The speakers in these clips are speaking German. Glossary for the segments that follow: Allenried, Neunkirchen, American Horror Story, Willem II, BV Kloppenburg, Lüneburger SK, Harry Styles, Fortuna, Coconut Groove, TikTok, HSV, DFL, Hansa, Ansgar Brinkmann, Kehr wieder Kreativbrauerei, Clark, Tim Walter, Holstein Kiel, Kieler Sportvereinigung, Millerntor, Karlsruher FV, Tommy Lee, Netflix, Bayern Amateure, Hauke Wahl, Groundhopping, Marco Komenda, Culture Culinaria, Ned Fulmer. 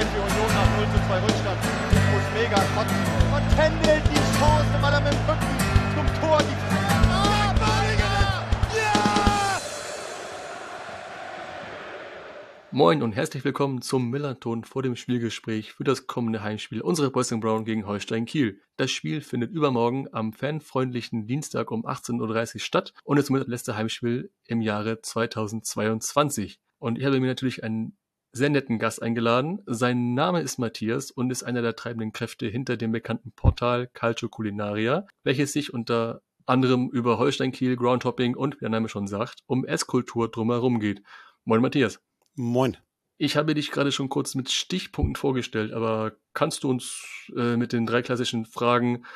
für Union nach 0:2 Rückstand. Nikos mega kotzen. Und Händel die Chance, weil er mit dem Rücken zum Tor die Moin und herzlich willkommen zum Millerntor vor dem Spielgespräch für das kommende Heimspiel unserer Boys & Brown gegen Holstein Kiel. Das Spiel findet übermorgen am fanfreundlichen Dienstag um 18:30 Uhr statt und ist somit das letzte Heimspiel im Jahre 2022. Und ich habe mir natürlich einen sehr netten Gast eingeladen. Sein Name ist Matthias und ist einer der treibenden Kräfte hinter dem bekannten Portal Culture Culinaria, welches sich unter anderem über Holstein Kiel, Groundhopping und, wie der Name schon sagt, um Esskultur drumherum geht. Moin Matthias. Moin. Ich habe dich gerade schon kurz mit Stichpunkten vorgestellt, aber kannst du uns mit den 3 klassischen Fragen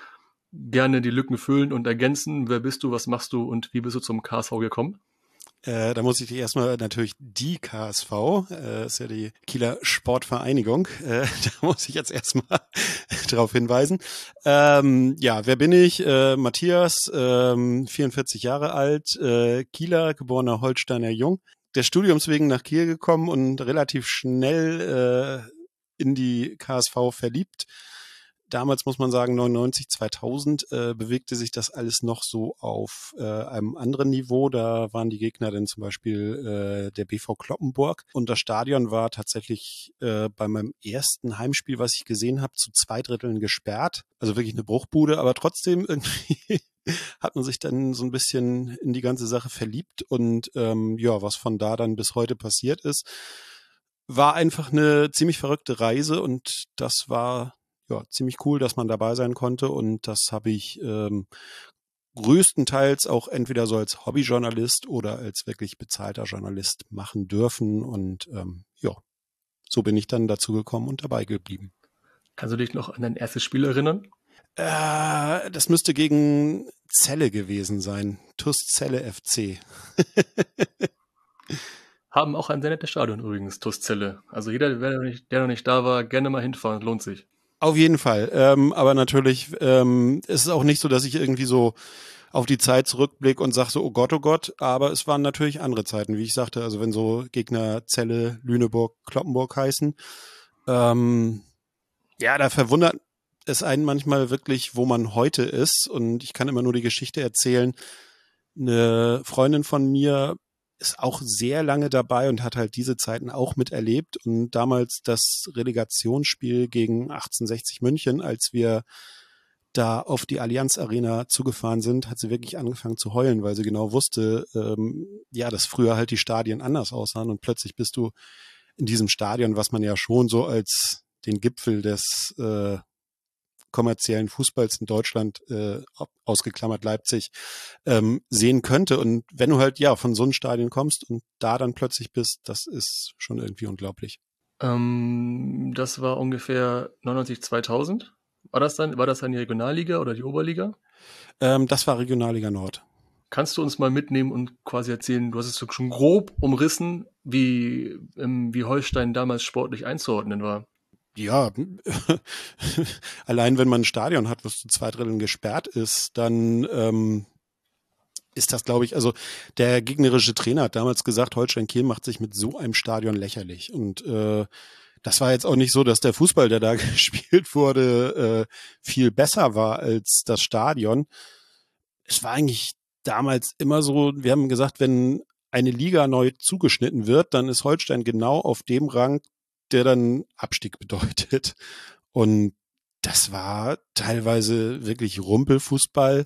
gerne die Lücken füllen und ergänzen? Wer bist du, was machst du und wie bist du zum KSV gekommen? Da muss ich dich erstmal natürlich die KSV, ist ja die Kieler Sportvereinigung, da muss ich jetzt erstmal drauf hinweisen. Ja, wer bin ich? Matthias, 44 Jahre alt, Kieler, geborener Holsteiner Jung. Der Studiums wegen nach Kiel gekommen und relativ schnell in die KSV verliebt. Damals muss man sagen, 99, 2000 bewegte sich das alles noch so auf einem anderen Niveau. Da waren die Gegner dann zum Beispiel der BV Kloppenburg. Und das Stadion war tatsächlich bei meinem ersten Heimspiel, was ich gesehen habe, zu 2/3 gesperrt. Also wirklich eine Bruchbude, aber trotzdem irgendwie hat man sich dann so ein bisschen in die ganze Sache verliebt. Und ja, was von da dann bis heute passiert ist, war einfach eine ziemlich verrückte Reise. Und das war ja ziemlich cool, dass man dabei sein konnte, und das habe ich größtenteils auch entweder so als Hobbyjournalist oder als wirklich bezahlter Journalist machen dürfen, und ja, so bin ich dann dazu gekommen und dabei geblieben. Kannst du dich noch an dein erstes Spiel erinnern? Das müsste gegen Celle gewesen sein, TUS Celle FC. Haben auch ein sehr nettes Stadion übrigens, TUS Celle. Also jeder, der noch nicht da war, gerne mal hinfahren, lohnt sich. Auf jeden Fall, aber natürlich ist es auch nicht so, dass ich irgendwie so auf die Zeit zurückblicke und sage so, oh Gott, aber es waren natürlich andere Zeiten, wie ich sagte, also wenn so Gegner Celle, Lüneburg, Kloppenburg heißen, ja, da verwundert es einen manchmal wirklich, wo man heute ist, und ich kann immer nur die Geschichte erzählen, eine Freundin von mir ist auch sehr lange dabei und hat halt diese Zeiten auch miterlebt, und damals das Relegationsspiel gegen 1860 München, als wir da auf die Allianz Arena zugefahren sind, hat sie wirklich angefangen zu heulen, weil sie genau wusste, ja, dass früher halt die Stadien anders aussahen, und plötzlich bist du in diesem Stadion, was man ja schon so als den Gipfel des kommerziellen Fußballs in Deutschland, ausgeklammert Leipzig, sehen könnte. Und wenn du halt ja von so einem Stadion kommst und da dann plötzlich bist, das ist schon irgendwie unglaublich. Das war ungefähr 99, 2000. War das dann die Regionalliga oder die Oberliga? Das war Regionalliga Nord. Kannst du uns mal mitnehmen und quasi erzählen, du hast es schon grob umrissen, wie Holstein damals sportlich einzuordnen war? Ja, allein wenn man ein Stadion hat, was zu 2/3 gesperrt ist, dann ist das, glaube ich, also der gegnerische Trainer hat damals gesagt, Holstein Kiel macht sich mit so einem Stadion lächerlich. Und das war jetzt auch nicht so, dass der Fußball, der da gespielt wurde, viel besser war als das Stadion. Es war eigentlich damals immer so, wir haben gesagt, wenn eine Liga neu zugeschnitten wird, dann ist Holstein genau auf dem Rang, der dann Abstieg bedeutet. Und das war teilweise wirklich Rumpelfußball.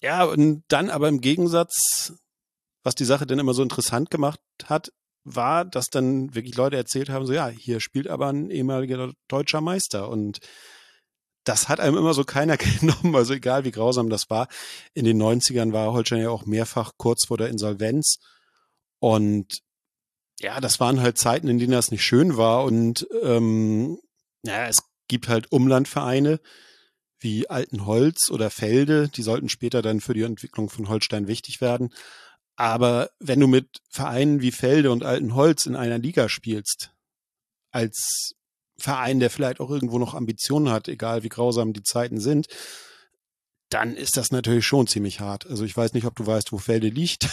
Ja, und dann aber im Gegensatz, was die Sache dann immer so interessant gemacht hat, war, dass dann wirklich Leute erzählt haben, so ja, hier spielt aber ein ehemaliger deutscher Meister. Und das hat einem immer so keiner genommen, also egal wie grausam das war. In den 90ern war Holstein ja auch mehrfach kurz vor der Insolvenz. Und ja, das waren halt Zeiten, in denen das nicht schön war, und ja, es gibt halt Umlandvereine wie Altenholz oder Felde, die sollten später dann für die Entwicklung von Holstein wichtig werden, aber wenn du mit Vereinen wie Felde und Altenholz in einer Liga spielst, als Verein, der vielleicht auch irgendwo noch Ambitionen hat, egal wie grausam die Zeiten sind, dann ist das natürlich schon ziemlich hart. Also ich weiß nicht, ob du weißt, wo Felde liegt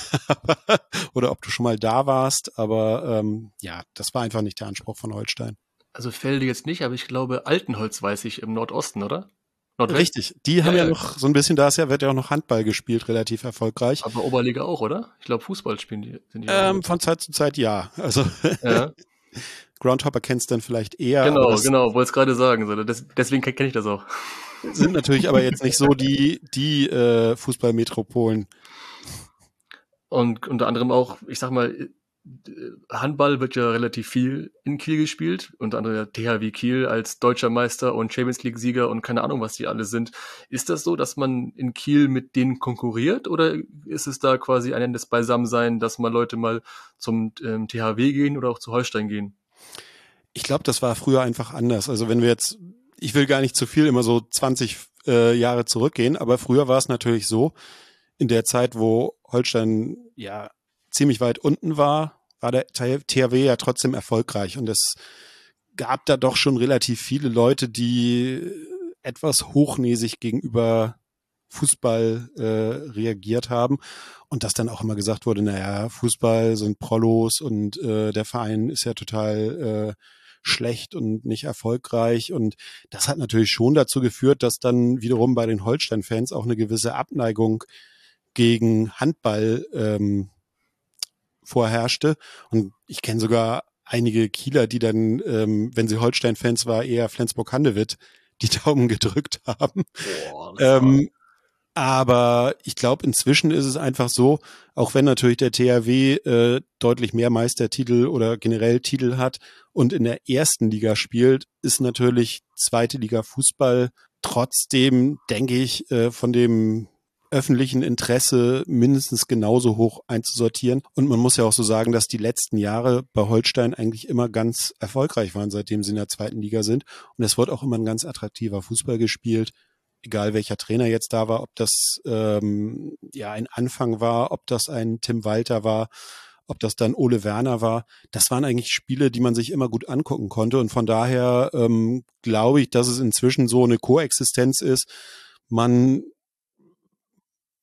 oder ob du schon mal da warst, aber ja, das war einfach nicht der Anspruch von Holstein. also Felde jetzt nicht, aber ich glaube Altenholz, weiß ich, im Nordosten, oder? Nordwesten? Richtig, die haben ja noch so ein bisschen, da ist ja, wird ja auch noch Handball gespielt, relativ erfolgreich. Aber Oberliga auch, oder? Ich glaube Fußball spielen die. Sind die von Zeit zu Zeit, ja. Also ja. Groundhopper kennst du dann vielleicht eher. Genau, wollte es gerade sagen. Deswegen kenne ich das auch. Sind natürlich aber jetzt nicht so die Fußballmetropolen. Und unter anderem auch, ich sag mal, Handball wird ja relativ viel in Kiel gespielt, unter anderem der THW Kiel als deutscher Meister und Champions League-Sieger und keine Ahnung, was die alle sind. Ist das so, dass man in Kiel mit denen konkurriert, oder ist es da quasi ein endes Beisammensein, dass mal Leute mal zum THW gehen oder auch zu Holstein gehen? Ich glaube, das war früher einfach anders. Also wenn wir jetzt, ich will gar nicht zu viel immer so 20 Jahre zurückgehen, aber früher war es natürlich so, in der Zeit, wo Holstein ja ziemlich weit unten war, war der THW ja trotzdem erfolgreich. Und es gab da doch schon relativ viele Leute, die etwas hochnäsig gegenüber Fußball reagiert haben. Und dass dann auch immer gesagt wurde, naja, Fußball sind Prollos und der Verein ist ja total schlecht und nicht erfolgreich. Und das hat natürlich schon dazu geführt, dass dann wiederum bei den Holstein-Fans auch eine gewisse Abneigung gegen Handball vorherrschte. Und ich kenne sogar einige Kieler, die dann, wenn sie Holstein-Fans war, eher Flensburg-Handewitt die Daumen gedrückt haben. Boah, aber ich glaube, inzwischen ist es einfach so, auch wenn natürlich der THW deutlich mehr Meistertitel oder generell Titel hat und in der ersten Liga spielt, ist natürlich zweite Liga Fußball trotzdem, denke ich, von dem öffentlichen Interesse mindestens genauso hoch einzusortieren. Und man muss ja auch so sagen, dass die letzten Jahre bei Holstein eigentlich immer ganz erfolgreich waren, seitdem sie in der zweiten Liga sind. Und es wird auch immer ein ganz attraktiver Fußball gespielt, egal welcher Trainer jetzt da war, ob das ein Anfang war, ob das ein Tim Walter war, ob das dann Ole Werner war. Das waren eigentlich Spiele, die man sich immer gut angucken konnte. Und von daher glaube ich, dass es inzwischen so eine Koexistenz ist.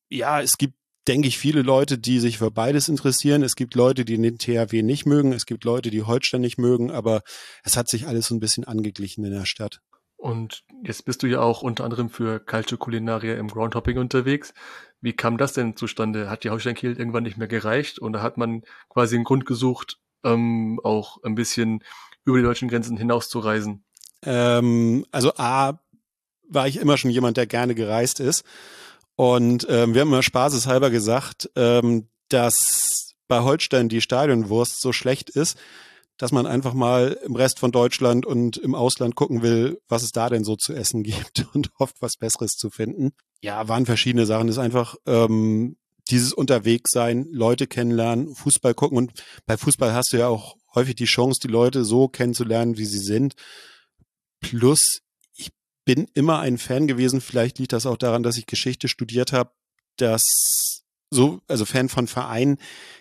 Es gibt, denke ich, viele Leute, die sich für beides interessieren. Es gibt Leute, die den THW nicht mögen. Es gibt Leute, die Holstein nicht mögen. Aber es hat sich alles so ein bisschen angeglichen in der Stadt. Und jetzt bist du ja auch unter anderem für Culture Culinaria im Groundhopping unterwegs. Wie kam das denn zustande? Hat die Holstein Kiel irgendwann nicht mehr gereicht? Und da hat man quasi einen Grund gesucht, auch ein bisschen über die deutschen Grenzen hinaus zu reisen? Also A, war ich immer schon jemand, der gerne gereist ist. Und wir haben mal spaßeshalber gesagt, dass bei Holstein die Stadionwurst so schlecht ist, dass man einfach mal im Rest von Deutschland und im Ausland gucken will, was es da denn so zu essen gibt und hofft, was Besseres zu finden. Ja, waren verschiedene Sachen. Das ist einfach dieses Unterwegssein, Leute kennenlernen, Fußball gucken. Und bei Fußball hast du ja auch häufig die Chance, die Leute so kennenzulernen, wie sie sind. Plus, bin immer ein Fan gewesen, vielleicht liegt das auch daran, dass ich Geschichte studiert habe, also Fan von Vereinen,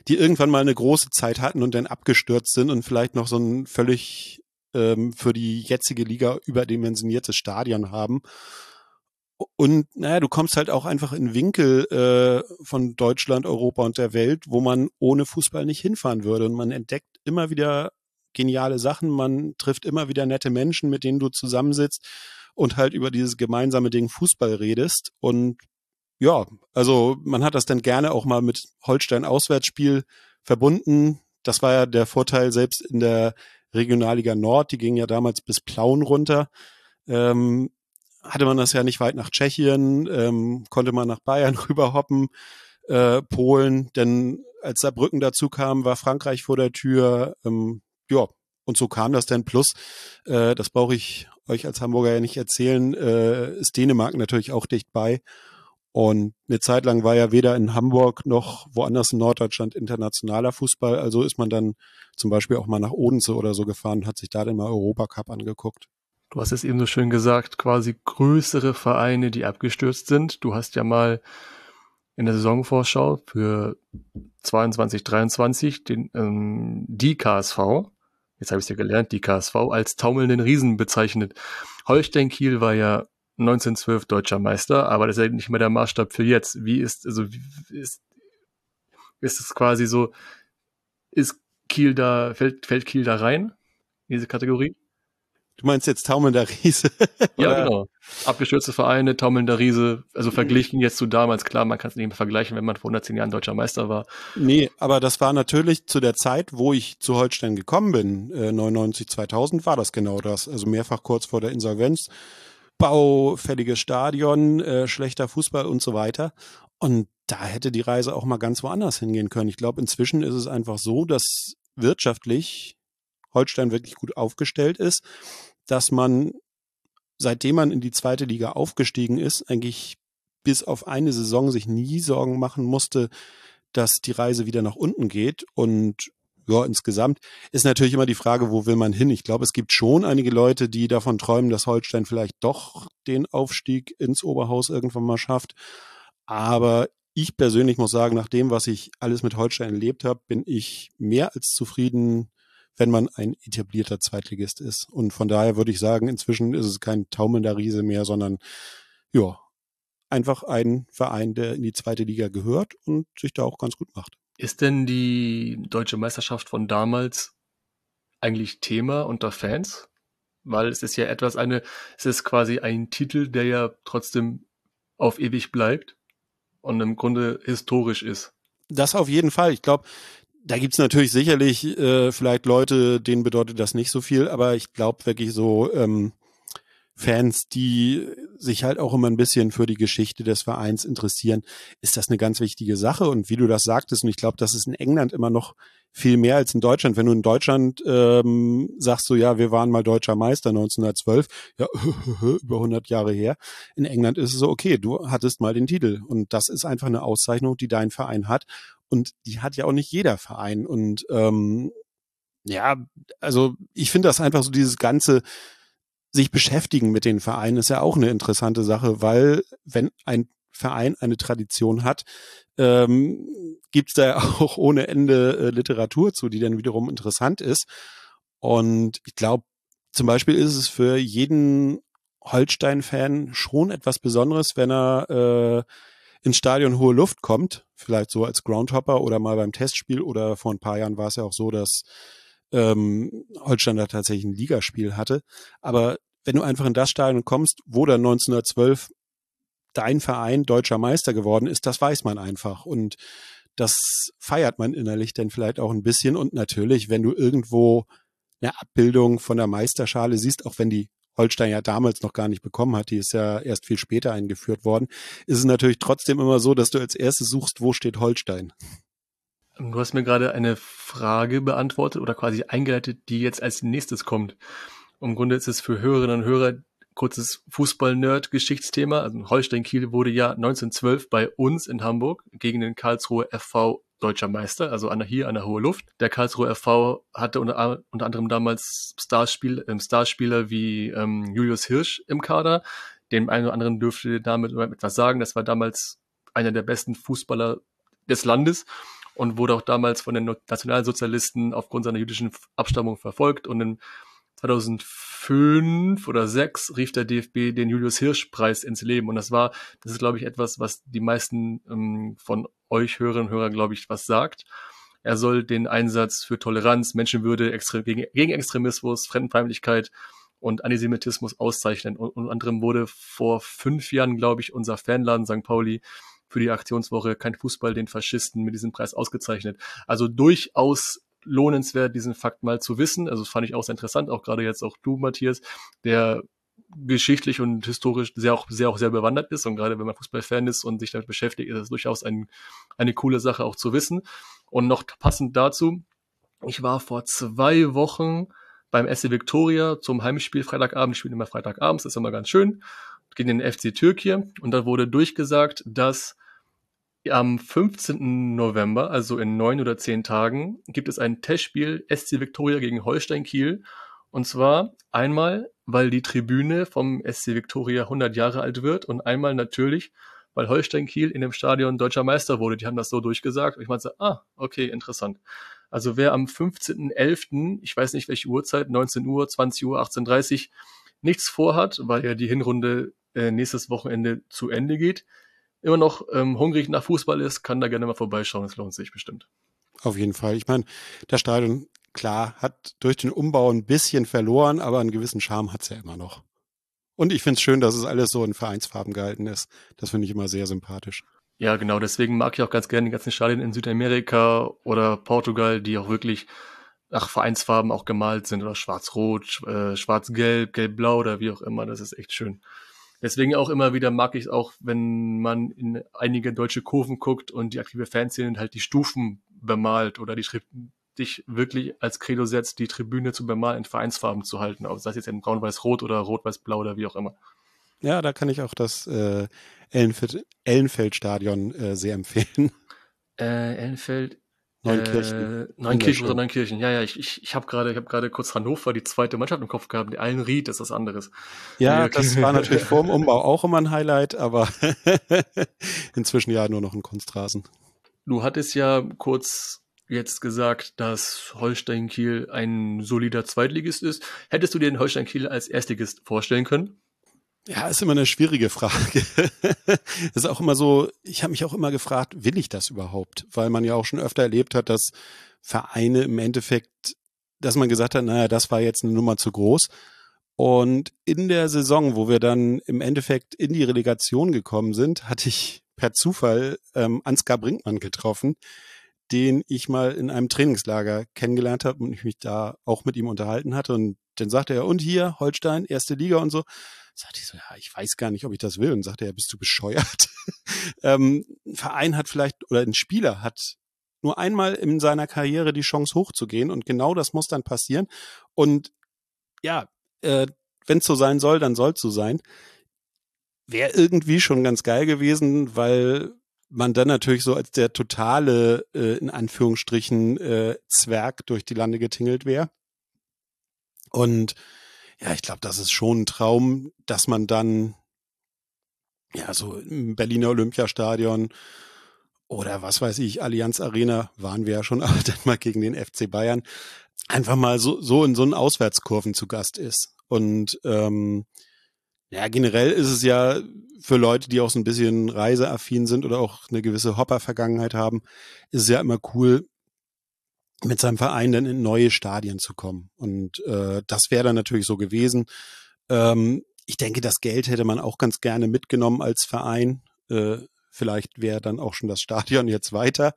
die irgendwann mal eine große Zeit hatten und dann abgestürzt sind und vielleicht noch so ein völlig für die jetzige Liga überdimensioniertes Stadion haben. Und naja, du kommst halt auch einfach in Winkel von Deutschland, Europa und der Welt, wo man ohne Fußball nicht hinfahren würde. Und man entdeckt immer wieder geniale Sachen, man trifft immer wieder nette Menschen, mit denen du zusammensitzt und halt über dieses gemeinsame Ding Fußball redest. Und ja, also man hat das dann gerne auch mal mit Holstein-Auswärtsspiel verbunden. Das war ja der Vorteil, selbst in der Regionalliga Nord, die ging ja damals bis Plauen runter, hatte man das ja nicht weit nach Tschechien, konnte man nach Bayern rüberhoppen, Polen, denn als Saarbrücken dazu kam, war Frankreich vor der Tür, und so kam das dann. Plus, das brauche ich euch als Hamburger ja nicht erzählen, ist Dänemark natürlich auch dicht bei. Und eine Zeit lang war ja weder in Hamburg noch woanders in Norddeutschland internationaler Fußball. Also ist man dann zum Beispiel auch mal nach Odense oder so gefahren und hat sich da dann mal Europacup angeguckt. Du hast es eben so schön gesagt, quasi größere Vereine, die abgestürzt sind. Du hast ja mal in der Saisonvorschau für 22/23 die KSV, jetzt habe ich es ja gelernt, die KSV als taumelnden Riesen bezeichnet. Holstein Kiel war ja 1912 deutscher Meister, aber das ist ja nicht mehr der Maßstab für jetzt. Ist es quasi so, fällt Kiel da rein, diese Kategorie? Du meinst jetzt taumelnder Riese? Ja, genau. Abgestürzte Vereine, taumelnder Riese. Also verglichen jetzt zu damals. Klar, man kann es nicht mehr vergleichen, wenn man vor 110 Jahren deutscher Meister war. Nee, aber das war natürlich zu der Zeit, wo ich zu Holstein gekommen bin, 99, 2000, war das genau das. Also mehrfach kurz vor der Insolvenz. Baufälliges Stadion, schlechter Fußball und so weiter. Und da hätte die Reise auch mal ganz woanders hingehen können. Ich glaube, inzwischen ist es einfach so, dass wirtschaftlich Holstein wirklich gut aufgestellt ist, dass man, seitdem man in die zweite Liga aufgestiegen ist, eigentlich bis auf eine Saison sich nie Sorgen machen musste, dass die Reise wieder nach unten geht. Und ja, insgesamt ist natürlich immer die Frage, wo will man hin? Ich glaube, es gibt schon einige Leute, die davon träumen, dass Holstein vielleicht doch den Aufstieg ins Oberhaus irgendwann mal schafft. Aber ich persönlich muss sagen, nach dem, was ich alles mit Holstein erlebt habe, bin ich mehr als zufrieden, wenn man ein etablierter Zweitligist ist. Und von daher würde ich sagen, inzwischen ist es kein taumelnder Riese mehr, sondern ja, einfach ein Verein, der in die zweite Liga gehört und sich da auch ganz gut macht. Ist denn die deutsche Meisterschaft von damals eigentlich Thema unter Fans? Weil es ist ja es ist quasi ein Titel, der ja trotzdem auf ewig bleibt und im Grunde historisch ist. Das auf jeden Fall. Ich glaube, da gibt's natürlich sicherlich vielleicht Leute, denen bedeutet das nicht so viel, aber ich glaube wirklich so Fans, die sich halt auch immer ein bisschen für die Geschichte des Vereins interessieren, ist das eine ganz wichtige Sache. Und wie du das sagtest, und ich glaube, das ist in England immer noch viel mehr als in Deutschland. Wenn du in Deutschland sagst so, ja, wir waren mal deutscher Meister 1912, ja, über 100 Jahre her. In England ist es so, okay, du hattest mal den Titel. Und das ist einfach eine Auszeichnung, die dein Verein hat. Und die hat ja auch nicht jeder Verein. Und ja, also ich finde das einfach so, dieses ganze sich beschäftigen mit den Vereinen ist ja auch eine interessante Sache, weil wenn ein Verein eine Tradition hat, gibt es da auch ohne Ende Literatur zu, die dann wiederum interessant ist. Und ich glaube, zum Beispiel ist es für jeden Holstein-Fan schon etwas Besonderes, wenn er ins Stadion Hohe Luft kommt, vielleicht so als Groundhopper oder mal beim Testspiel, oder vor ein paar Jahren war es ja auch so, dass Holstein da tatsächlich ein Ligaspiel hatte. Aber wenn du einfach in das Stadion kommst, wo dann 1912 dein Verein deutscher Meister geworden ist, das weiß man einfach. Und das feiert man innerlich dann vielleicht auch ein bisschen. Und natürlich, wenn du irgendwo eine Abbildung von der Meisterschale siehst, auch wenn die Holstein ja damals noch gar nicht bekommen hat, die ist ja erst viel später eingeführt worden, ist es natürlich trotzdem immer so, dass du als erstes suchst, wo steht Holstein. Du hast mir gerade eine Frage beantwortet oder quasi eingeleitet, die jetzt als nächstes kommt. Im Grunde ist es für Hörerinnen und Hörer kurzes Fußball-Nerd-Geschichtsthema. Also Holstein Kiel wurde ja 1912 bei uns in Hamburg gegen den Karlsruher FV deutscher Meister, also hier an der Hohe Luft. Der Karlsruher FV hatte unter anderem damals Starspieler wie Julius-Hirsch im Kader. Dem einen oder anderen dürfte der Name etwas sagen. Das war damals einer der besten Fußballer des Landes und wurde auch damals von den Nationalsozialisten aufgrund seiner jüdischen Abstammung verfolgt. Und in 2005 oder 2006 rief der DFB den Julius-Hirsch-Preis ins Leben. Und das ist, glaube ich, etwas, was die meisten von euch Hörerinnen und Hörern, glaube ich, was sagt. Er soll den Einsatz für Toleranz, Menschenwürde, gegen Extremismus, Fremdenfeindlichkeit und Antisemitismus auszeichnen. Und unter anderem wurde vor 5 Jahren, glaube ich, unser Fanladen St. Pauli für die Aktionswoche Kein Fußball den Faschisten mit diesem Preis ausgezeichnet. Also durchaus lohnenswert, diesen Fakt mal zu wissen. Also das fand ich auch sehr interessant, auch gerade jetzt auch du, Matthias, der geschichtlich und historisch sehr bewandert ist. Und gerade wenn man Fußballfan ist und sich damit beschäftigt, ist das durchaus eine coole Sache auch zu wissen. Und noch passend dazu, ich war vor 2 Wochen beim SC Victoria zum Heimspiel Freitagabend. Ich spiele immer Freitagabends, das ist immer ganz schön, gegen den FC Türkei. Und da wurde durchgesagt, dass am 15. November, also in 9 oder 10 Tagen, gibt es ein Testspiel SC Victoria gegen Holstein Kiel. Und zwar einmal, weil die Tribüne vom SC Victoria 100 Jahre alt wird, und einmal natürlich, weil Holstein Kiel in dem Stadion deutscher Meister wurde. Die haben das so durchgesagt. Und ich meinte, okay, interessant. Also wer am 15.11., ich weiß nicht welche Uhrzeit, 19 Uhr, 20 Uhr, 18.30 Uhr, nichts vorhat, weil ja die Hinrunde nächstes Wochenende zu Ende geht, immer noch hungrig nach Fußball ist, kann da gerne mal vorbeischauen. Es lohnt sich bestimmt. Auf jeden Fall. Ich meine, das Stadion Klar, hat durch den Umbau ein bisschen verloren, aber einen gewissen Charme hat es ja immer noch. Und ich finde es schön, dass es alles so in Vereinsfarben gehalten ist. Das finde ich immer sehr sympathisch. Ja, genau. Deswegen mag ich auch ganz gerne die ganzen Stadien in Südamerika oder Portugal, die auch wirklich nach Vereinsfarben auch gemalt sind oder schwarz-rot, schwarz-gelb, gelb-blau oder wie auch immer. Das ist echt schön. Deswegen auch immer wieder mag ich es auch, wenn man in einige deutsche Kurven guckt und die aktive Fanszene halt die Stufen bemalt oder die Schriften dich wirklich als Credo setzt, die Tribüne zu bemalen, in Vereinsfarben zu halten, ob das jetzt in braun-weiß-rot oder rot-weiß-blau oder wie auch immer. Ja, da kann ich auch das Ellenfeld-Stadion sehr empfehlen. Ellenfeld? Neunkirchen. Neunkirchen. Ja, ich habe gerade kurz Hannover, die zweite Mannschaft im Kopf gehabt, Allenried ist was anderes. Ja, das war natürlich vor dem Umbau auch immer ein Highlight, aber inzwischen ja nur noch ein Kunstrasen. Du hattest ja kurz jetzt gesagt, dass Holstein Kiel ein solider Zweitligist ist. Hättest du dir den Holstein Kiel als Erstligist vorstellen können? Ja, ist immer eine schwierige Frage. Ist auch immer so, ich habe mich auch immer gefragt, will ich das überhaupt? Weil man ja auch schon öfter erlebt hat, dass Vereine im Endeffekt, dass man gesagt hat, naja, das war jetzt eine Nummer zu groß. Und in der Saison, wo wir dann im Endeffekt in die Relegation gekommen sind, hatte ich per Zufall Ansgar Brinkmann getroffen, den ich mal in einem Trainingslager kennengelernt habe und ich mich da auch mit ihm unterhalten hatte. Und dann sagte er, und hier, Holstein, erste Liga und so. Sagte ich so, ja, ich weiß gar nicht, ob ich das will. Und sagte er, bist du bescheuert? Ein Verein hat vielleicht, oder ein Spieler hat nur einmal in seiner Karriere die Chance hochzugehen und genau das muss dann passieren. Und ja, wenn es so sein soll, dann soll es so sein. Wäre irgendwie schon ganz geil gewesen, weil man dann natürlich so als der totale, in Anführungsstrichen, Zwerg durch die Lande getingelt wäre. Und ja, ich glaube, das ist schon ein Traum, dass man dann ja so im Berliner Olympiastadion oder was weiß ich, Allianz Arena waren wir ja schon, aber dann mal gegen den FC Bayern einfach mal so in so einen Auswärtskurven zu Gast ist. Und ja, generell ist es ja für Leute, die auch so ein bisschen reiseaffin sind oder auch eine gewisse Hopper-Vergangenheit haben, ist es ja immer cool, mit seinem Verein dann in neue Stadien zu kommen. Und das wäre dann natürlich so gewesen. Ich denke, das Geld hätte man auch ganz gerne mitgenommen als Verein. Vielleicht wäre dann auch schon das Stadion jetzt weiter.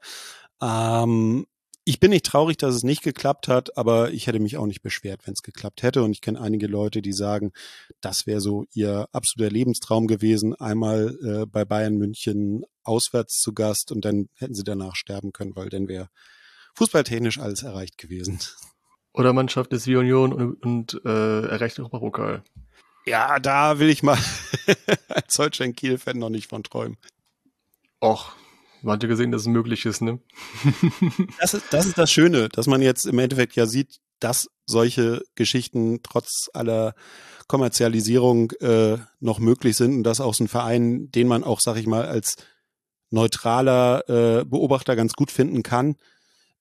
Ich bin nicht traurig, dass es nicht geklappt hat, aber ich hätte mich auch nicht beschwert, wenn es geklappt hätte. Und ich kenne einige Leute, die sagen, das wäre so ihr absoluter Lebenstraum gewesen, einmal bei Bayern München auswärts zu Gast und dann hätten sie danach sterben können, weil dann wäre fußballtechnisch alles erreicht gewesen. Oder man schafft es wie Union und erreicht Europapokal. Ja, da will ich mal als Holstein Kiel-Fan noch nicht von träumen. Och. Man hat ja gesehen, dass es möglich ist, ne? Das ist das Schöne, dass man jetzt im Endeffekt ja sieht, dass solche Geschichten trotz aller Kommerzialisierung noch möglich sind und dass auch so ein Verein, den man auch, sag ich mal, als neutraler Beobachter ganz gut finden kann,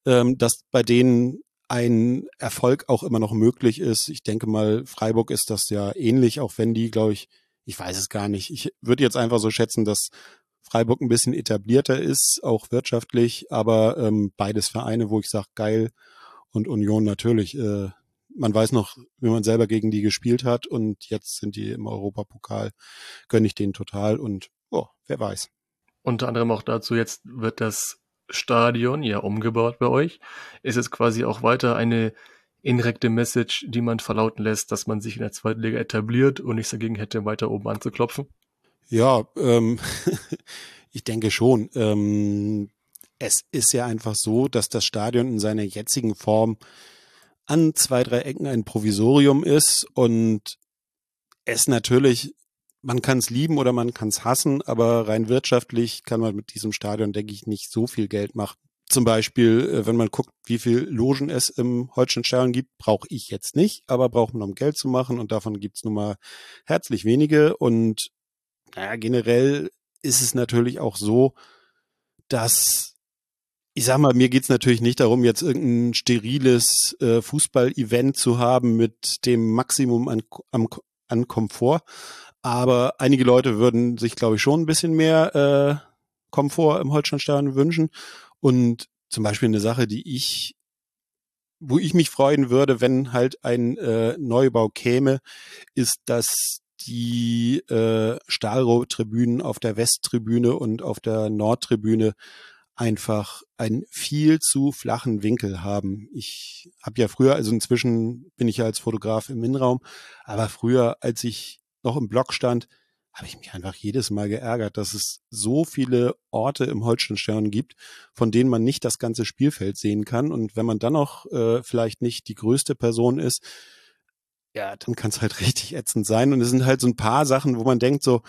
dass bei denen ein Erfolg auch immer noch möglich ist. Ich denke mal, Freiburg ist das ja ähnlich, auch wenn die, glaube ich, ich weiß es gar nicht. Ich würde jetzt einfach so schätzen, dass Freiburg ein bisschen etablierter ist, auch wirtschaftlich, aber beides Vereine, wo ich sage, geil, und Union natürlich. Man weiß noch, wie man selber gegen die gespielt hat und jetzt sind die im Europapokal, gönne ich denen total und wer weiß. Unter anderem auch dazu, jetzt wird das Stadion ja umgebaut bei euch. Ist es quasi auch weiter eine indirekte Message, die man verlauten lässt, dass man sich in der zweiten Liga etabliert und nichts dagegen hätte, weiter oben anzuklopfen? Ja, ich denke schon. Es ist ja einfach so, dass das Stadion in seiner jetzigen Form an 2-3 Ecken ein Provisorium ist und es natürlich, man kann es lieben oder man kann es hassen, aber rein wirtschaftlich kann man mit diesem Stadion, denke ich, nicht so viel Geld machen. Zum Beispiel, wenn man guckt, wie viel Logen es im Holstein-Stadion gibt, brauche ich jetzt nicht, aber braucht man, um Geld zu machen und davon gibt es nun mal herzlich wenige und naja, generell ist es natürlich auch so, dass, ich sag mal, mir geht's natürlich nicht darum, jetzt irgendein steriles Fußball-Event zu haben mit dem Maximum an Komfort, aber einige Leute würden sich, glaube ich, schon ein bisschen mehr Komfort im Holstein-Stadion wünschen und zum Beispiel eine Sache, die ich wo ich mich freuen würde, wenn halt ein Neubau käme, ist, dass die Stahlrohrtribünen auf der Westtribüne und auf der Nordtribüne einfach einen viel zu flachen Winkel haben. Ich habe ja früher, also inzwischen bin ich ja als Fotograf im Innenraum, aber früher, als ich noch im Block stand, habe ich mich einfach jedes Mal geärgert, dass es so viele Orte im Holstenstern gibt, von denen man nicht das ganze Spielfeld sehen kann. Und wenn man dann auch vielleicht nicht die größte Person ist, ja, dann kann es halt richtig ätzend sein. Und es sind halt so ein paar Sachen, wo man denkt so,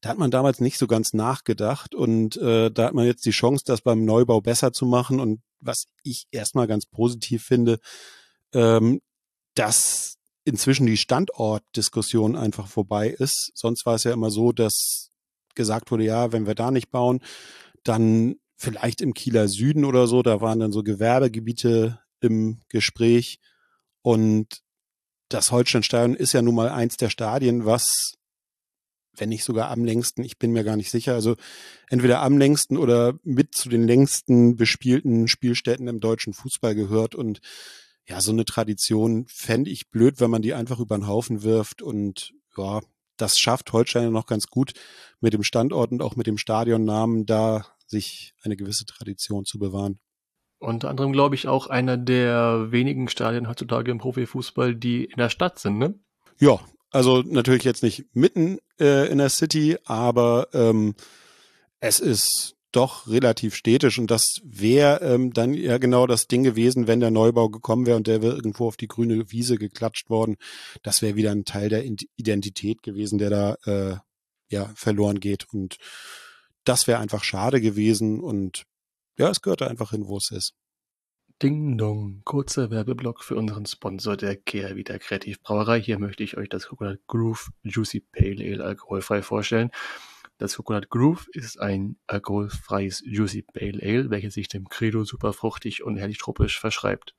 da hat man damals nicht so ganz nachgedacht und da hat man jetzt die Chance, das beim Neubau besser zu machen. Und was ich erstmal ganz positiv finde, dass inzwischen die Standortdiskussion einfach vorbei ist. Sonst war es ja immer so, dass gesagt wurde, ja, wenn wir da nicht bauen, dann vielleicht im Kieler Süden oder so, da waren dann so Gewerbegebiete im Gespräch. Und das Holstenstadion ist ja nun mal eins der Stadien, was, wenn nicht sogar am längsten, ich bin mir gar nicht sicher, also entweder am längsten oder mit zu den längsten bespielten Spielstätten im deutschen Fußball gehört. Und ja, so eine Tradition fände ich blöd, wenn man die einfach über den Haufen wirft. Und ja, das schafft Holstein noch ganz gut mit dem Standort und auch mit dem Stadionnamen, da sich eine gewisse Tradition zu bewahren. Unter anderem, glaube ich, auch einer der wenigen Stadien heutzutage im Profifußball, die in der Stadt sind, ne? Ja, also natürlich jetzt nicht mitten in der City, aber es ist doch relativ städtisch und das wäre dann ja genau das Ding gewesen, wenn der Neubau gekommen wäre und der wäre irgendwo auf die grüne Wiese geklatscht worden. Das wäre wieder ein Teil der Identität gewesen, der da ja verloren geht, und das wäre einfach schade gewesen. Und ja, es gehört da einfach hin, wo es ist. Ding Dong, kurzer Werbeblock für unseren Sponsor der Kehr wieder Kreativbrauerei. Hier möchte ich euch das Coconut Groove Juicy Pale Ale alkoholfrei vorstellen. Das Coconut Groove ist ein alkoholfreies Juicy Pale Ale, welches sich dem Credo superfruchtig und herrlich tropisch verschreibt.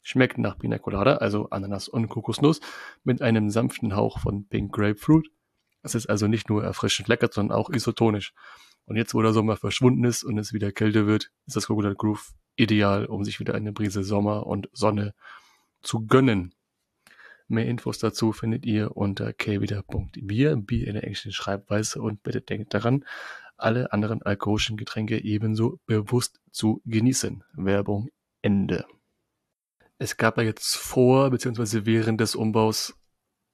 Schmeckt nach Pina Colada, also Ananas und Kokosnuss, mit einem sanften Hauch von Pink Grapefruit. Es ist also nicht nur erfrischend lecker, sondern auch isotonisch. Und jetzt, wo der Sommer verschwunden ist und es wieder kälter wird, ist das Coconut Groove ideal, um sich wieder eine Brise Sommer und Sonne zu gönnen. Mehr Infos dazu findet ihr unter kwida.beer, Bier in der englischen Schreibweise, und bitte denkt daran, alle anderen alkoholischen Getränke ebenso bewusst zu genießen. Werbung Ende. Es gab ja jetzt vor bzw. während des Umbaus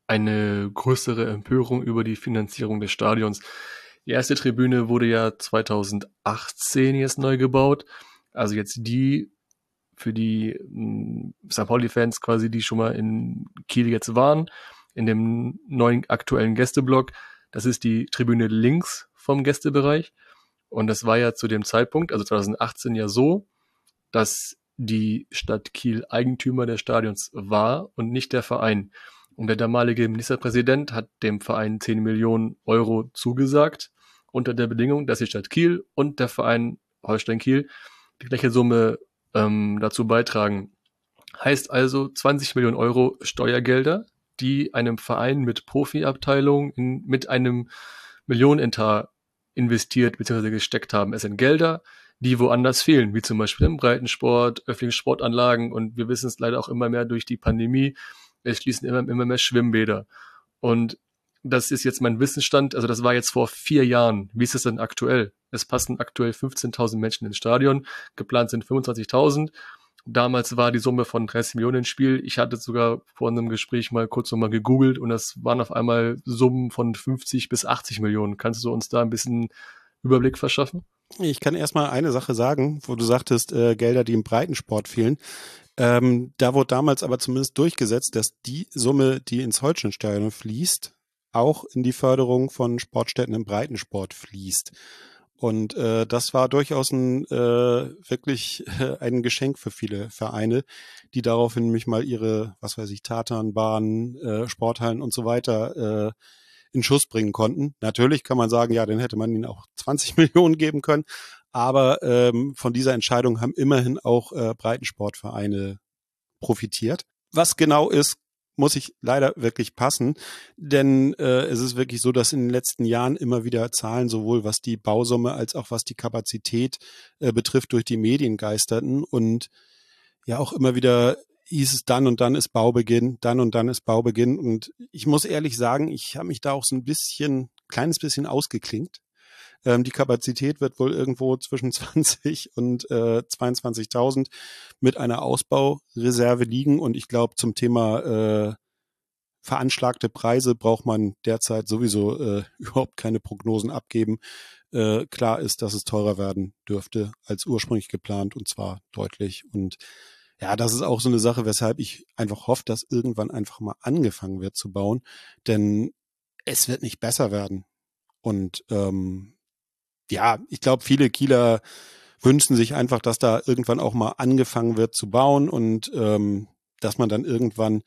eine größere Empörung über die Finanzierung des Stadions. Die erste Tribüne wurde ja 2018 jetzt neu gebaut, also jetzt die für die St. Pauli-Fans quasi, die schon mal in Kiel jetzt waren, in dem neuen aktuellen Gästeblock. Das ist die Tribüne links vom Gästebereich. Und das war ja zu dem Zeitpunkt, also 2018, ja so, dass die Stadt Kiel Eigentümer des Stadions war und nicht der Verein. Und der damalige Ministerpräsident hat dem Verein 10 Millionen Euro zugesagt, unter der Bedingung, dass die Stadt Kiel und der Verein Holstein Kiel die gleiche Summe dazu beitragen. Heißt also 20 Millionen Euro Steuergelder, die einem Verein mit Profiabteilung mit einem Millionenetat investiert bzw. gesteckt haben. Es sind Gelder, die woanders fehlen, wie zum Beispiel im Breitensport, öffentlichen Sportanlagen, und wir wissen es leider auch immer mehr durch die Pandemie, es schließen immer mehr Schwimmbäder. Und das ist jetzt mein Wissensstand, also das war jetzt vor 4 Jahren. Wie ist es denn aktuell? Es passen aktuell 15.000 Menschen ins Stadion, geplant sind 25.000. Damals war die Summe von 30 Millionen im Spiel. Ich hatte sogar vor einem Gespräch mal kurz nochmal gegoogelt und das waren auf einmal Summen von 50 bis 80 Millionen. Kannst du uns da ein bisschen Überblick verschaffen? Ich kann erstmal eine Sache sagen, wo du sagtest, Gelder, die im Breitensport fehlen. Da wurde damals aber zumindest durchgesetzt, dass die Summe, die ins Holstenstadion fließt, auch in die Förderung von Sportstätten im Breitensport fließt. Und das war durchaus ein Geschenk für viele Vereine, die daraufhin nämlich mal ihre, Tatanbahnen, Sporthallen und so weiter in Schuss bringen konnten. Natürlich kann man sagen, ja, dann hätte man ihnen auch 20 Millionen geben können. Aber von dieser Entscheidung haben immerhin auch Breitensportvereine profitiert. Was genau ist, muss ich leider wirklich passen, denn es ist wirklich so, dass in den letzten Jahren immer wieder Zahlen, sowohl was die Bausumme als auch was die Kapazität betrifft, durch die Medien geisterten und ja auch immer wieder hieß es, dann und dann ist Baubeginn, dann und dann ist Baubeginn. Und ich muss ehrlich sagen, ich habe mich da auch so ein bisschen, kleines bisschen ausgeklinkt. Die Kapazität wird wohl irgendwo zwischen 20 und 22.000 mit einer Ausbaureserve liegen. Und ich glaube, zum Thema veranschlagte Preise braucht man derzeit sowieso überhaupt keine Prognosen abgeben. Klar ist, dass es teurer werden dürfte als ursprünglich geplant, und zwar deutlich. Und ja, das ist auch so eine Sache, weshalb ich einfach hoffe, dass irgendwann einfach mal angefangen wird zu bauen, denn es wird nicht besser werden. Und ja, ich glaube, viele Kieler wünschen sich einfach, dass da irgendwann auch mal angefangen wird zu bauen und dass man dann irgendwann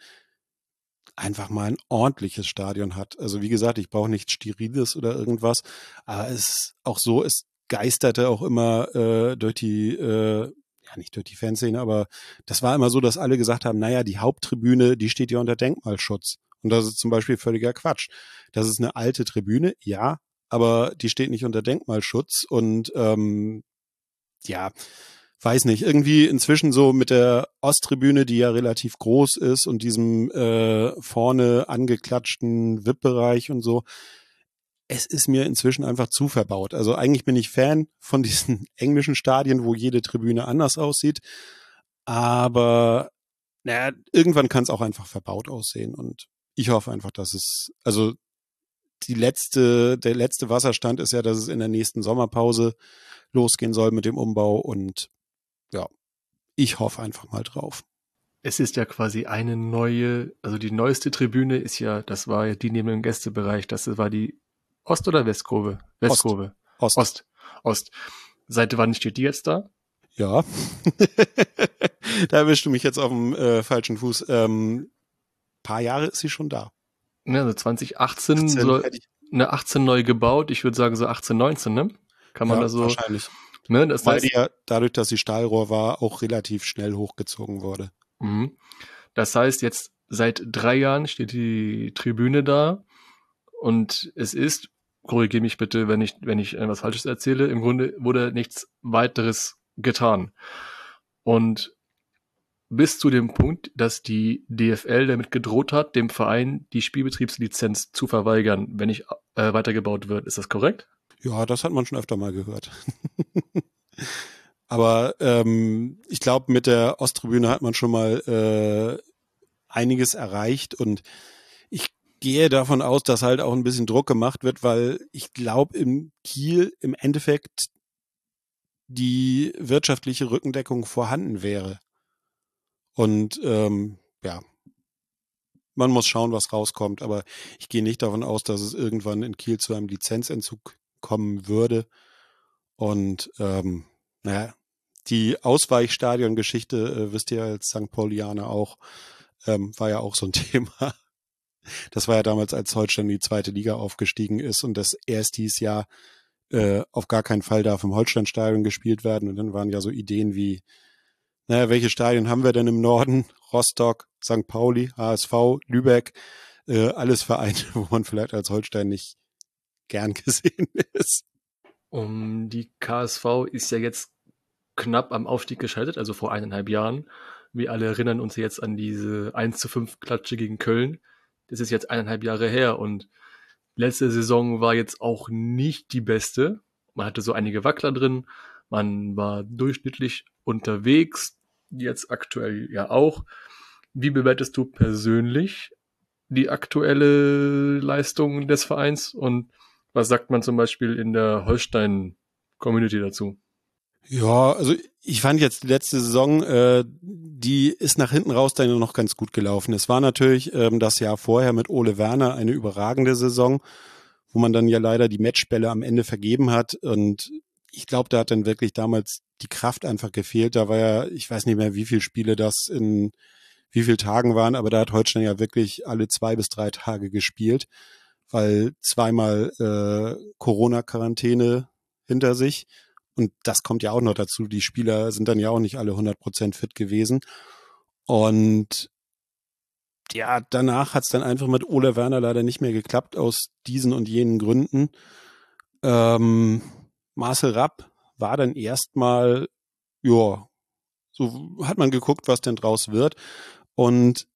einfach mal ein ordentliches Stadion hat. Also wie gesagt, ich brauche nichts Steriles oder irgendwas, aber es auch so, es geisterte auch immer durch die, ja nicht durch die Fanszene, aber das war immer so, dass alle gesagt haben, naja, die Haupttribüne, die steht ja unter Denkmalschutz. Und das ist zum Beispiel völliger Quatsch. Das ist eine alte Tribüne, ja, aber die steht nicht unter Denkmalschutz. Und ja, weiß nicht, irgendwie inzwischen so mit der Osttribüne, die ja relativ groß ist, und diesem vorne angeklatschten VIP-Bereich und so, es ist mir inzwischen einfach zu verbaut. Also eigentlich bin ich Fan von diesen englischen Stadien, wo jede Tribüne anders aussieht, aber naja, irgendwann kann es auch einfach verbaut aussehen. Und ich hoffe einfach, dass es, also der letzte Wasserstand ist ja, dass es in der nächsten Sommerpause losgehen soll mit dem Umbau, und ja, ich hoffe einfach mal drauf. Es ist ja quasi eine neue, also die neueste Tribüne ist ja, das war ja die neben dem Gästebereich, das war die Ost- oder Westkurve? Westkurve. Ost. Seit wann steht die jetzt da? Ja, da erwischst du mich jetzt auf dem falschen Fuß. Paar Jahre ist sie schon da. Ne, also 2018, so, ne, 18 neu gebaut, ich würde sagen so 18, 19, ne? Kann man ja, da so wahrscheinlich. Ne, das weil heißt, die ja dadurch, dass sie Stahlrohr war, auch relativ schnell hochgezogen wurde. Mhm. Das heißt, jetzt seit 3 Jahren steht die Tribüne da, und es ist, korrigiere mich bitte, wenn ich etwas Falsches erzähle, im Grunde wurde nichts weiteres getan. Und bis zu dem Punkt, dass die DFL damit gedroht hat, dem Verein die Spielbetriebslizenz zu verweigern, wenn nicht weitergebaut wird. Ist das korrekt? Ja, das hat man schon öfter mal gehört. Aber ich glaube, mit der Osttribüne hat man schon mal einiges erreicht, und ich gehe davon aus, dass halt auch ein bisschen Druck gemacht wird, weil ich glaube, in Kiel im Endeffekt die wirtschaftliche Rückendeckung vorhanden wäre. Und ja, man muss schauen, was rauskommt, aber ich gehe nicht davon aus, dass es irgendwann in Kiel zu einem Lizenzentzug kommen würde. Und naja, die Ausweichstadion-Geschichte, wisst ihr als St. Paulianer auch, war ja auch so ein Thema. Das war ja damals, als Holstein in die 2. Liga aufgestiegen ist und das erst dieses Jahr auf gar keinen Fall darf im Holsteinstadion gespielt werden. Und dann waren ja so Ideen wie, naja, welche Stadien haben wir denn im Norden? Rostock, St. Pauli, HSV, Lübeck, alles Vereine, wo man vielleicht als Holstein nicht gern gesehen ist. Die KSV ist ja jetzt knapp am Aufstieg gescheitert, also vor 1,5 Jahren. Wir alle erinnern uns jetzt an diese 1:5-Klatsche gegen Köln. Das ist jetzt 1,5 Jahre her, und letzte Saison war jetzt auch nicht die beste. Man hatte so einige Wackler drin, man war durchschnittlich unterwegs, jetzt aktuell ja auch. Wie bewertest du persönlich die aktuelle Leistung des Vereins, und was sagt man zum Beispiel in der Holstein-Community dazu? Ja, also ich fand jetzt die letzte Saison, die ist nach hinten raus dann noch ganz gut gelaufen. Es war natürlich das Jahr vorher mit Ole Werner eine überragende Saison, wo man dann ja leider die Matchbälle am Ende vergeben hat, und ich glaube, da hat dann wirklich damals die Kraft einfach gefehlt. Da war ja, ich weiß nicht mehr, wie viele Spiele das in wie viele Tagen waren, aber da hat Holstein ja wirklich alle 2 bis 3 Tage gespielt, weil 2-mal Corona-Quarantäne hinter sich. Und das kommt ja auch noch dazu. Die Spieler sind dann ja auch nicht alle 100% fit gewesen. Und ja, danach hat es dann einfach mit Ole Werner leider nicht mehr geklappt, aus diesen und jenen Gründen. Marcel Rapp war dann erstmal, ja, So hat man geguckt, was denn draus wird. Und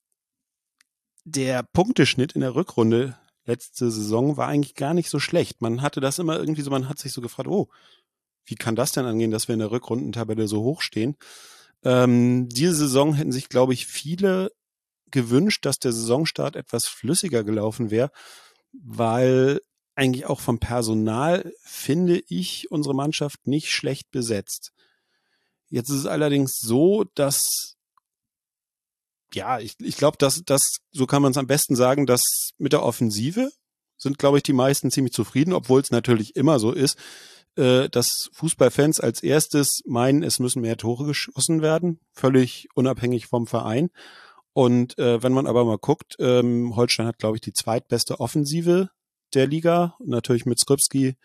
der Punkteschnitt in der Rückrunde letzte Saison war eigentlich gar nicht so schlecht. Man hatte das immer irgendwie so, man hat sich so gefragt, oh, wie kann das denn angehen, dass wir in der Rückrundentabelle so hoch stehen? Diese Saison hätten sich, glaube ich, viele gewünscht, dass der Saisonstart etwas flüssiger gelaufen wäre, weil eigentlich auch vom Personal, finde ich, unsere Mannschaft nicht schlecht besetzt. Jetzt ist es allerdings so, dass, ja, ich glaube, dass so kann man es am besten sagen, dass mit der Offensive sind, glaube ich, die meisten ziemlich zufrieden, obwohl es natürlich immer so ist, dass Fußballfans als erstes meinen, es müssen mehr Tore geschossen werden, völlig unabhängig vom Verein. Und wenn man aber mal guckt, Holstein hat, glaube ich, die zweitbeste Offensive der Liga, natürlich mit Skrzybski,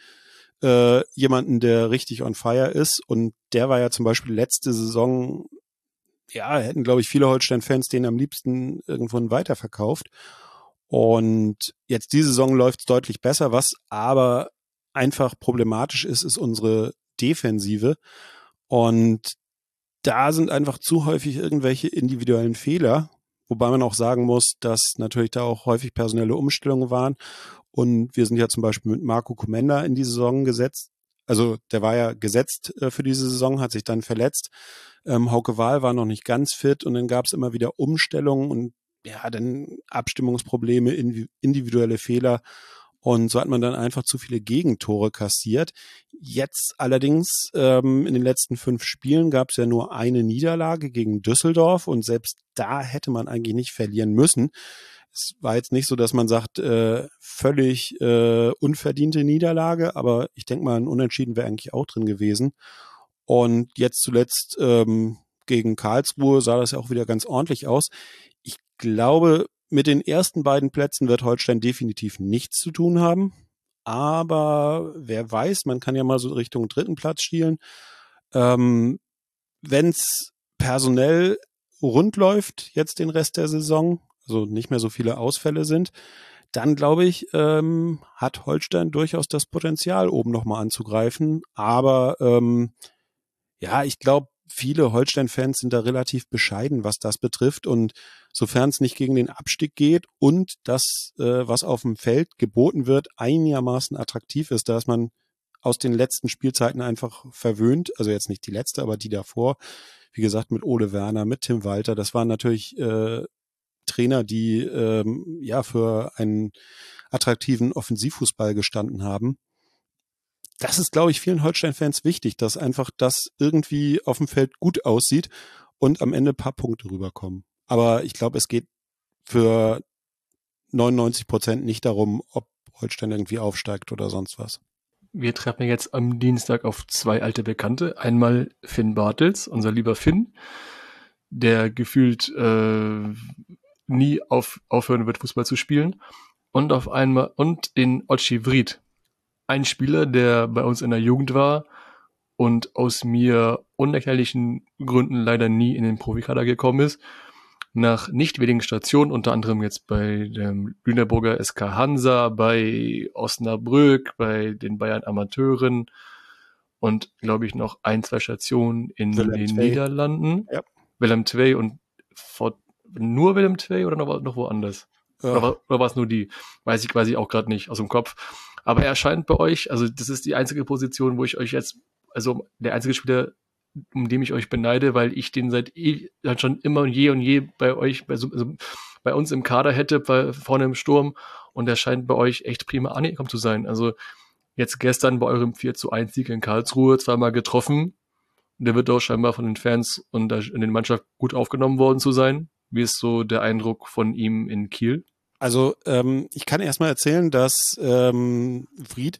jemanden, der richtig on fire ist, und der war ja zum Beispiel letzte Saison, ja, hätten, glaube ich, viele Holstein-Fans den am liebsten irgendwann weiterverkauft, und jetzt diese Saison läuft es deutlich besser, was aber einfach problematisch ist, ist unsere Defensive, und da sind einfach zu häufig irgendwelche individuellen Fehler, wobei man auch sagen muss, dass natürlich da auch häufig personelle Umstellungen waren. Und wir sind ja zum Beispiel mit Marco Komenda in die Saison gesetzt. Also der war ja gesetzt für diese Saison, hat sich dann verletzt. Hauke Wahl war noch nicht ganz fit und dann gab es immer wieder Umstellungen und ja, dann Abstimmungsprobleme, individuelle Fehler. Und so hat man dann einfach zu viele Gegentore kassiert. Jetzt allerdings in den letzten 5 Spielen gab es ja nur eine Niederlage gegen Düsseldorf und selbst da hätte man eigentlich nicht verlieren müssen. Es war jetzt nicht so, dass man sagt, völlig unverdiente Niederlage, aber ich denke mal, ein Unentschieden wäre eigentlich auch drin gewesen. Und jetzt zuletzt gegen Karlsruhe sah das ja auch wieder ganz ordentlich aus. Ich glaube, mit den ersten beiden Plätzen wird Holstein definitiv nichts zu tun haben. Aber wer weiß, man kann ja mal so Richtung dritten Platz schielen. Wenn es personell rund läuft, jetzt den Rest der Saison, also nicht mehr so viele Ausfälle sind, dann glaube ich, hat Holstein durchaus das Potenzial, oben nochmal anzugreifen. Aber ja, ich glaube, viele Holstein-Fans sind da relativ bescheiden, was das betrifft. Und sofern es nicht gegen den Abstieg geht und das, was auf dem Feld geboten wird, einigermaßen attraktiv ist, da ist man aus den letzten Spielzeiten einfach verwöhnt. Also jetzt nicht die letzte, aber die davor. Wie gesagt, mit Ole Werner, mit Tim Walter. Das waren natürlich Trainer, die ja für einen attraktiven Offensivfußball gestanden haben. Das ist, glaube ich, vielen Holstein-Fans wichtig, dass einfach das irgendwie auf dem Feld gut aussieht und am Ende ein paar Punkte rüberkommen. Aber ich glaube, es geht für 99% nicht darum, ob Holstein irgendwie aufsteigt oder sonst was. Wir treffen jetzt am Dienstag auf 2 alte Bekannte. Einmal Finn Bartels, unser lieber Finn, der gefühlt nie aufhören wird, Fußball zu spielen. Und auf einmal und den Otschi Vrid, ein Spieler, der bei uns in der Jugend war und aus mir unerklärlichen Gründen leider nie in den Profikader gekommen ist. Nach nicht wenigen Stationen, unter anderem jetzt bei dem Lüneburger SK Hansa, bei Osnabrück, bei den Bayern Amateuren und, glaube ich, noch 1, 2 Stationen in den Niederlanden. Ja. Willem II und nur Willem II oder noch woanders? Ja. Oder war es nur die? Weiß ich quasi auch gerade nicht aus dem Kopf. Aber er scheint bei euch, also das ist die einzige Position, wo ich euch jetzt, also der einzige Spieler, um den ich euch beneide, weil ich den seit schon immer und je bei euch, also bei uns im Kader hätte, vorne im Sturm, und der scheint bei euch echt prima angekommen zu sein. Also jetzt gestern bei eurem 4:1-Sieg in Karlsruhe 2-mal getroffen. Der wird auch scheinbar von den Fans und in den Mannschaft gut aufgenommen worden zu sein. Wie ist so der Eindruck von ihm in Kiel? Also ich kann erstmal erzählen, dass Fried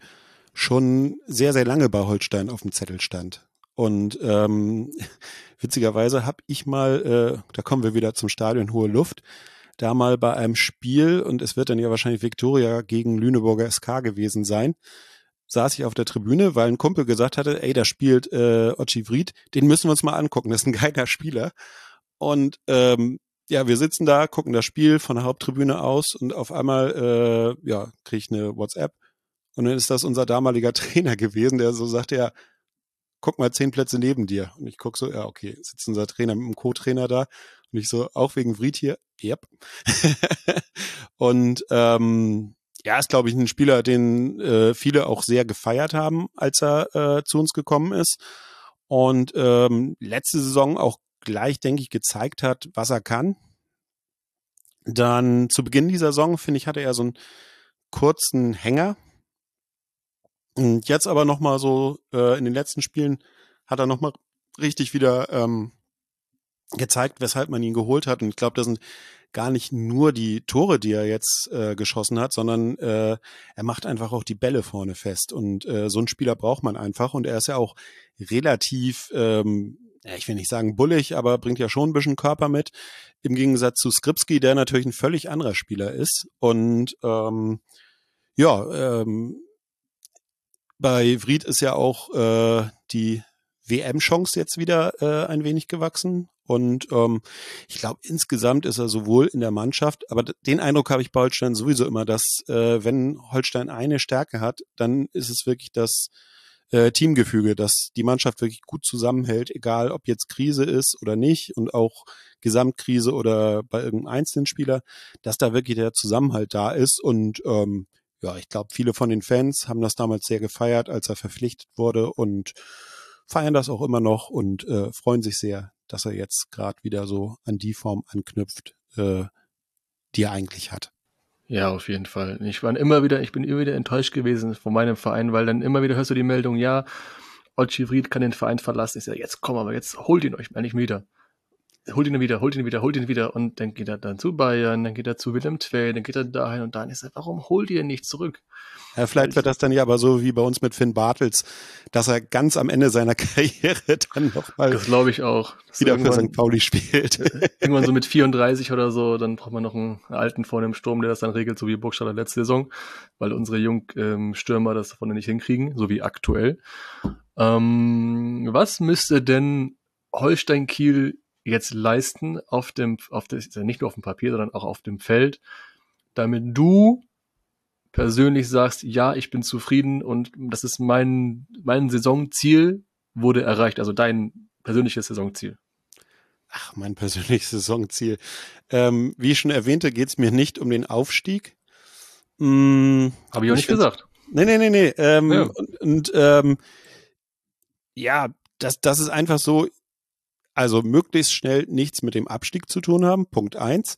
schon sehr, sehr lange bei Holstein auf dem Zettel stand. Und witzigerweise habe ich mal, da kommen wir wieder zum Stadion Hohe Luft, da mal bei einem Spiel, und es wird dann ja wahrscheinlich Victoria gegen Lüneburger SK gewesen sein, saß ich auf der Tribüne, weil ein Kumpel gesagt hatte, ey, da spielt Otschi Vrid, den müssen wir uns mal angucken, das ist ein geiler Spieler. Und ja, wir sitzen da, gucken das Spiel von der Haupttribüne aus und auf einmal ja, kriege ich eine WhatsApp und dann ist das unser damaliger Trainer gewesen, der so sagte, ja, guck mal 10 Plätze neben dir. Und ich guck so, ja, okay, sitzt unser Trainer mit dem Co-Trainer da. Und ich so, auch wegen Vrid hier? Yep. Und ja, ist, glaube ich, ein Spieler, den viele auch sehr gefeiert haben, als er zu uns gekommen ist. Und letzte Saison auch gleich, denke ich, gezeigt hat, was er kann. Dann zu Beginn dieser Saison, finde ich, hatte er so einen kurzen Hänger. Und jetzt aber nochmal so, in den letzten Spielen hat er nochmal richtig wieder gezeigt, weshalb man ihn geholt hat. Und ich glaube, das sind gar nicht nur die Tore, die er jetzt geschossen hat, sondern er macht einfach auch die Bälle vorne fest. Und so einen Spieler braucht man einfach. Und er ist ja auch relativ, ich will nicht sagen bullig, aber bringt ja schon ein bisschen Körper mit. Im Gegensatz zu Skrzybski, der natürlich ein völlig anderer Spieler ist. Und bei Vrid ist ja auch die WM-Chance jetzt wieder ein wenig gewachsen. Und ich glaube, insgesamt ist er sowohl in der Mannschaft, aber den Eindruck habe ich bei Holstein sowieso immer, dass wenn Holstein eine Stärke hat, dann ist es wirklich das Teamgefüge, dass die Mannschaft wirklich gut zusammenhält, egal ob jetzt Krise ist oder nicht und auch Gesamtkrise oder bei irgendeinem einzelnen Spieler, dass da wirklich der Zusammenhalt da ist. Und ja, ich glaube, viele von den Fans haben das damals sehr gefeiert, als er verpflichtet wurde, und feiern das auch immer noch und freuen sich sehr, dass er jetzt gerade wieder so an die Form anknüpft, die er eigentlich hat. Ja, auf jeden Fall. Ich bin immer wieder enttäuscht gewesen von meinem Verein, weil dann immer wieder hörst du die Meldung, ja, Otschi Vrid kann den Verein verlassen. Ich sage, jetzt komm, aber jetzt holt ihn euch mal nicht wieder. Holt ihn wieder. Und dann geht er dann zu Bayern, dann geht er zu Willem II, dann geht er dahin und dahin. Ich sage, warum holt ihr ihn nicht zurück? Ja, vielleicht wird das dann ja aber so wie bei uns mit Finn Bartels, dass er ganz am Ende seiner Karriere dann nochmal wieder für St. Pauli spielt. Irgendwann so mit 34 oder so, dann braucht man noch einen Alten vorne im Sturm, der das dann regelt, so wie Burgstaller letzte Saison, weil unsere Jungstürmer das vorne nicht hinkriegen, so wie aktuell. Was müsste denn Holstein Kiel jetzt leisten, nicht nur auf dem Papier, sondern auch auf dem Feld, damit du persönlich sagst, ja, ich bin zufrieden und das ist mein Saisonziel wurde erreicht, also dein persönliches Saisonziel? Ach, mein persönliches Saisonziel. Wie ich schon erwähnte, geht's mir nicht um den Aufstieg. Habe ich auch nicht gesagt. Nee. Ja. Das ist einfach so, also möglichst schnell nichts mit dem Abstieg zu tun haben, Punkt 1.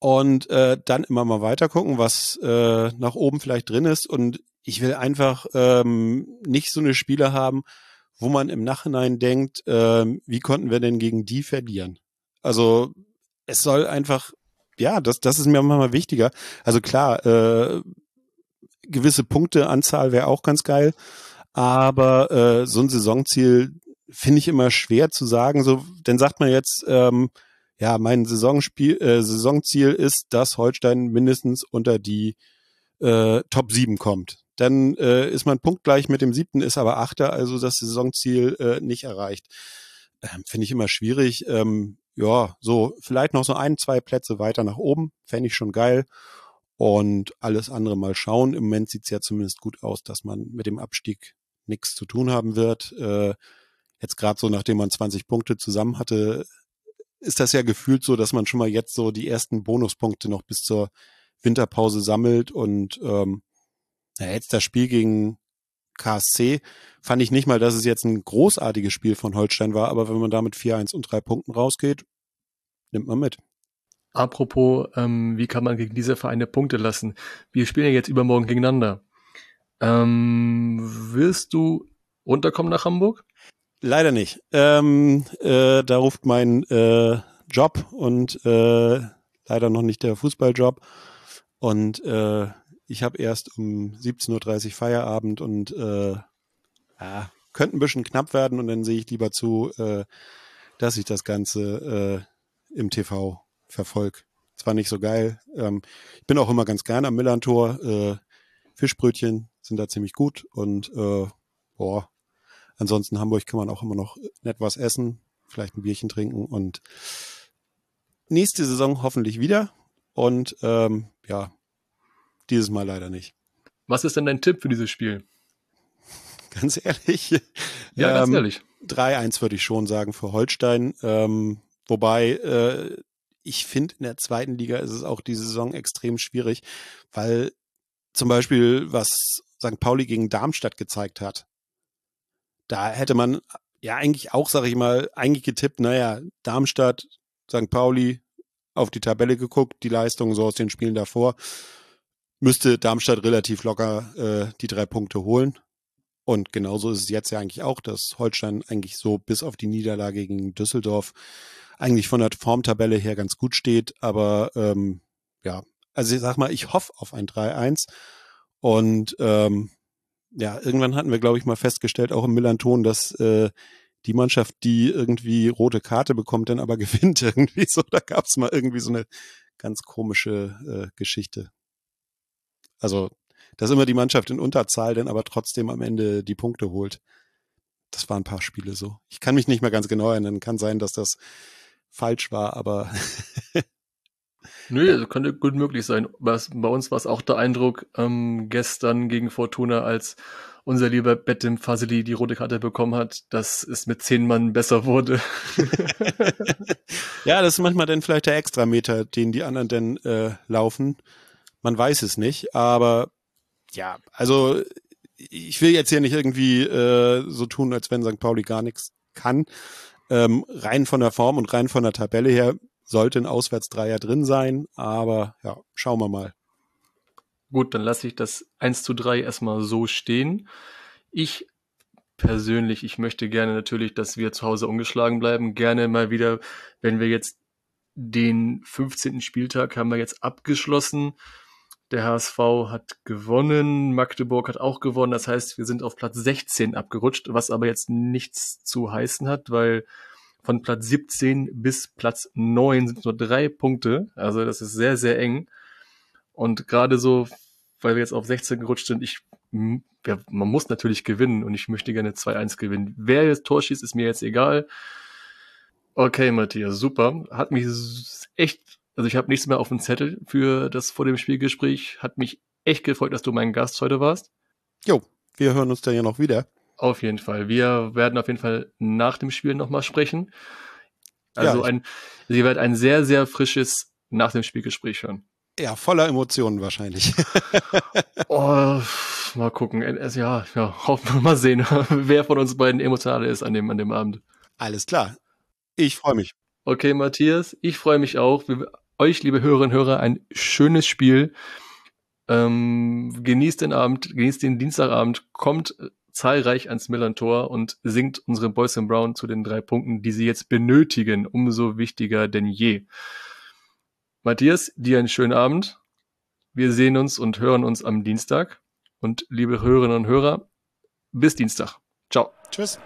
Und dann immer mal weiter gucken, was nach oben vielleicht drin ist. Und ich will einfach nicht so eine Spiele haben, wo man im Nachhinein denkt, wie konnten wir denn gegen die verlieren? Also es soll einfach, ja, das ist mir manchmal wichtiger. Also klar, gewisse Punkteanzahl wäre auch ganz geil, aber so ein Saisonziel finde ich immer schwer zu sagen. So, dann sagt man jetzt, mein Saisonziel ist, dass Holstein mindestens unter die Top 7 kommt. Dann ist man punktgleich mit dem 7., ist aber 8., also das Saisonziel nicht erreicht. Finde ich immer schwierig. Vielleicht noch so 1, 2 Plätze weiter nach oben, fände ich schon geil. Und alles andere mal schauen. Im Moment sieht es ja zumindest gut aus, dass man mit dem Abstieg nichts zu tun haben wird. Jetzt gerade so, nachdem man 20 Punkte zusammen hatte, ist das ja gefühlt so, dass man schon mal jetzt so die ersten Bonuspunkte noch bis zur Winterpause sammelt. Und jetzt das Spiel gegen KSC fand ich nicht mal, dass es jetzt ein großartiges Spiel von Holstein war, aber wenn man da mit 4-1 und 3 Punkten rausgeht, nimmt man mit. Apropos, wie kann man gegen diese Vereine Punkte lassen? Wir spielen ja jetzt übermorgen gegeneinander. Wirst du runterkommen nach Hamburg? Leider nicht. Da ruft mein Job und leider noch nicht der Fußballjob. Und ich habe erst um 17.30 Uhr Feierabend und könnte ein bisschen knapp werden. Und dann sehe ich lieber zu, dass ich das Ganze im TV verfolge. Zwar nicht so geil. Ich bin auch immer ganz gerne am Millerntor. Fischbrötchen sind da ziemlich gut. Und ansonsten in Hamburg kann man auch immer noch nett was essen, vielleicht ein Bierchen trinken und nächste Saison hoffentlich wieder und dieses Mal leider nicht. Was ist denn dein Tipp für dieses Spiel? Ganz ehrlich, Ja, ganz ehrlich. 3-1 würde ich schon sagen für Holstein. Wobei, ich finde, in der zweiten Liga ist es auch diese Saison extrem schwierig, weil zum Beispiel, was St. Pauli gegen Darmstadt gezeigt hat, da hätte man ja eigentlich auch, sage ich mal, eigentlich getippt, naja, Darmstadt, St. Pauli, auf die Tabelle geguckt, die Leistungen so aus den Spielen davor, müsste Darmstadt relativ locker die 3 Punkte holen. Und genauso ist es jetzt ja eigentlich auch, dass Holstein eigentlich so bis auf die Niederlage gegen Düsseldorf eigentlich von der Formtabelle her ganz gut steht. Aber ja, also ich sag mal, ich hoffe auf ein 3-1. Und ja, irgendwann hatten wir, glaube ich, mal festgestellt, auch im Millerntor, dass die Mannschaft, die irgendwie rote Karte bekommt, dann aber gewinnt irgendwie so. Da gab es mal irgendwie so eine ganz komische Geschichte. Also, dass immer die Mannschaft in Unterzahl dann aber trotzdem am Ende die Punkte holt. Das waren ein paar Spiele so. Ich kann mich nicht mehr ganz genau erinnern. Kann sein, dass das falsch war, aber... Nö, also könnte gut möglich sein. Bei uns war es auch der Eindruck, gestern gegen Fortuna, als unser lieber Betim Faseli die rote Karte bekommen hat, dass es mit 10 Mann besser wurde. Ja, das ist manchmal dann vielleicht der Extrameter, den die anderen dann laufen. Man weiß es nicht, aber ja, also ich will jetzt hier nicht irgendwie so tun, als wenn St. Pauli gar nichts kann. Rein von der Form und rein von der Tabelle her sollte ein Auswärtsdreier drin sein, aber ja, schauen wir mal. Gut, dann lasse ich das 1:3 erstmal so stehen. Ich persönlich, ich möchte gerne natürlich, dass wir zu Hause ungeschlagen bleiben. Gerne mal wieder, wenn wir jetzt den 15. Spieltag haben wir jetzt abgeschlossen. Der HSV hat gewonnen, Magdeburg hat auch gewonnen. Das heißt, wir sind auf Platz 16 abgerutscht, was aber jetzt nichts zu heißen hat, weil von Platz 17 bis Platz 9 sind nur 3 Punkte. Also das ist sehr, sehr eng. Und gerade so, weil wir jetzt auf 16 gerutscht sind, man muss natürlich gewinnen und ich möchte gerne 2-1 gewinnen. Wer jetzt Tor schießt, ist mir jetzt egal. Okay, Matthias, super. Hat mich echt, also ich habe nichts mehr auf dem Zettel für das vor dem Spielgespräch. Hat mich echt gefreut, dass du mein Gast heute warst. Jo, wir hören uns dann ja noch wieder. Auf jeden Fall. Wir werden auf jeden Fall nach dem Spiel nochmal sprechen. Also ja, ihr werdet ein sehr, sehr frisches nach dem Spielgespräch hören. Ja, voller Emotionen wahrscheinlich. Oh, mal gucken. Ja, hoffen wir mal sehen, wer von uns beiden emotionaler ist an dem Abend. Alles klar. Ich freue mich. Okay, Matthias, ich freue mich auch. Euch, liebe Hörerinnen und Hörer, ein schönes Spiel. Genießt den Abend, genießt den Dienstagabend, kommt zahlreich ans Millerntor und singt unsere Boys in Brown zu den 3 Punkten, die sie jetzt benötigen. Umso wichtiger denn je. Matthias, dir einen schönen Abend. Wir sehen uns und hören uns am Dienstag. Und liebe Hörerinnen und Hörer, bis Dienstag. Ciao. Tschüss.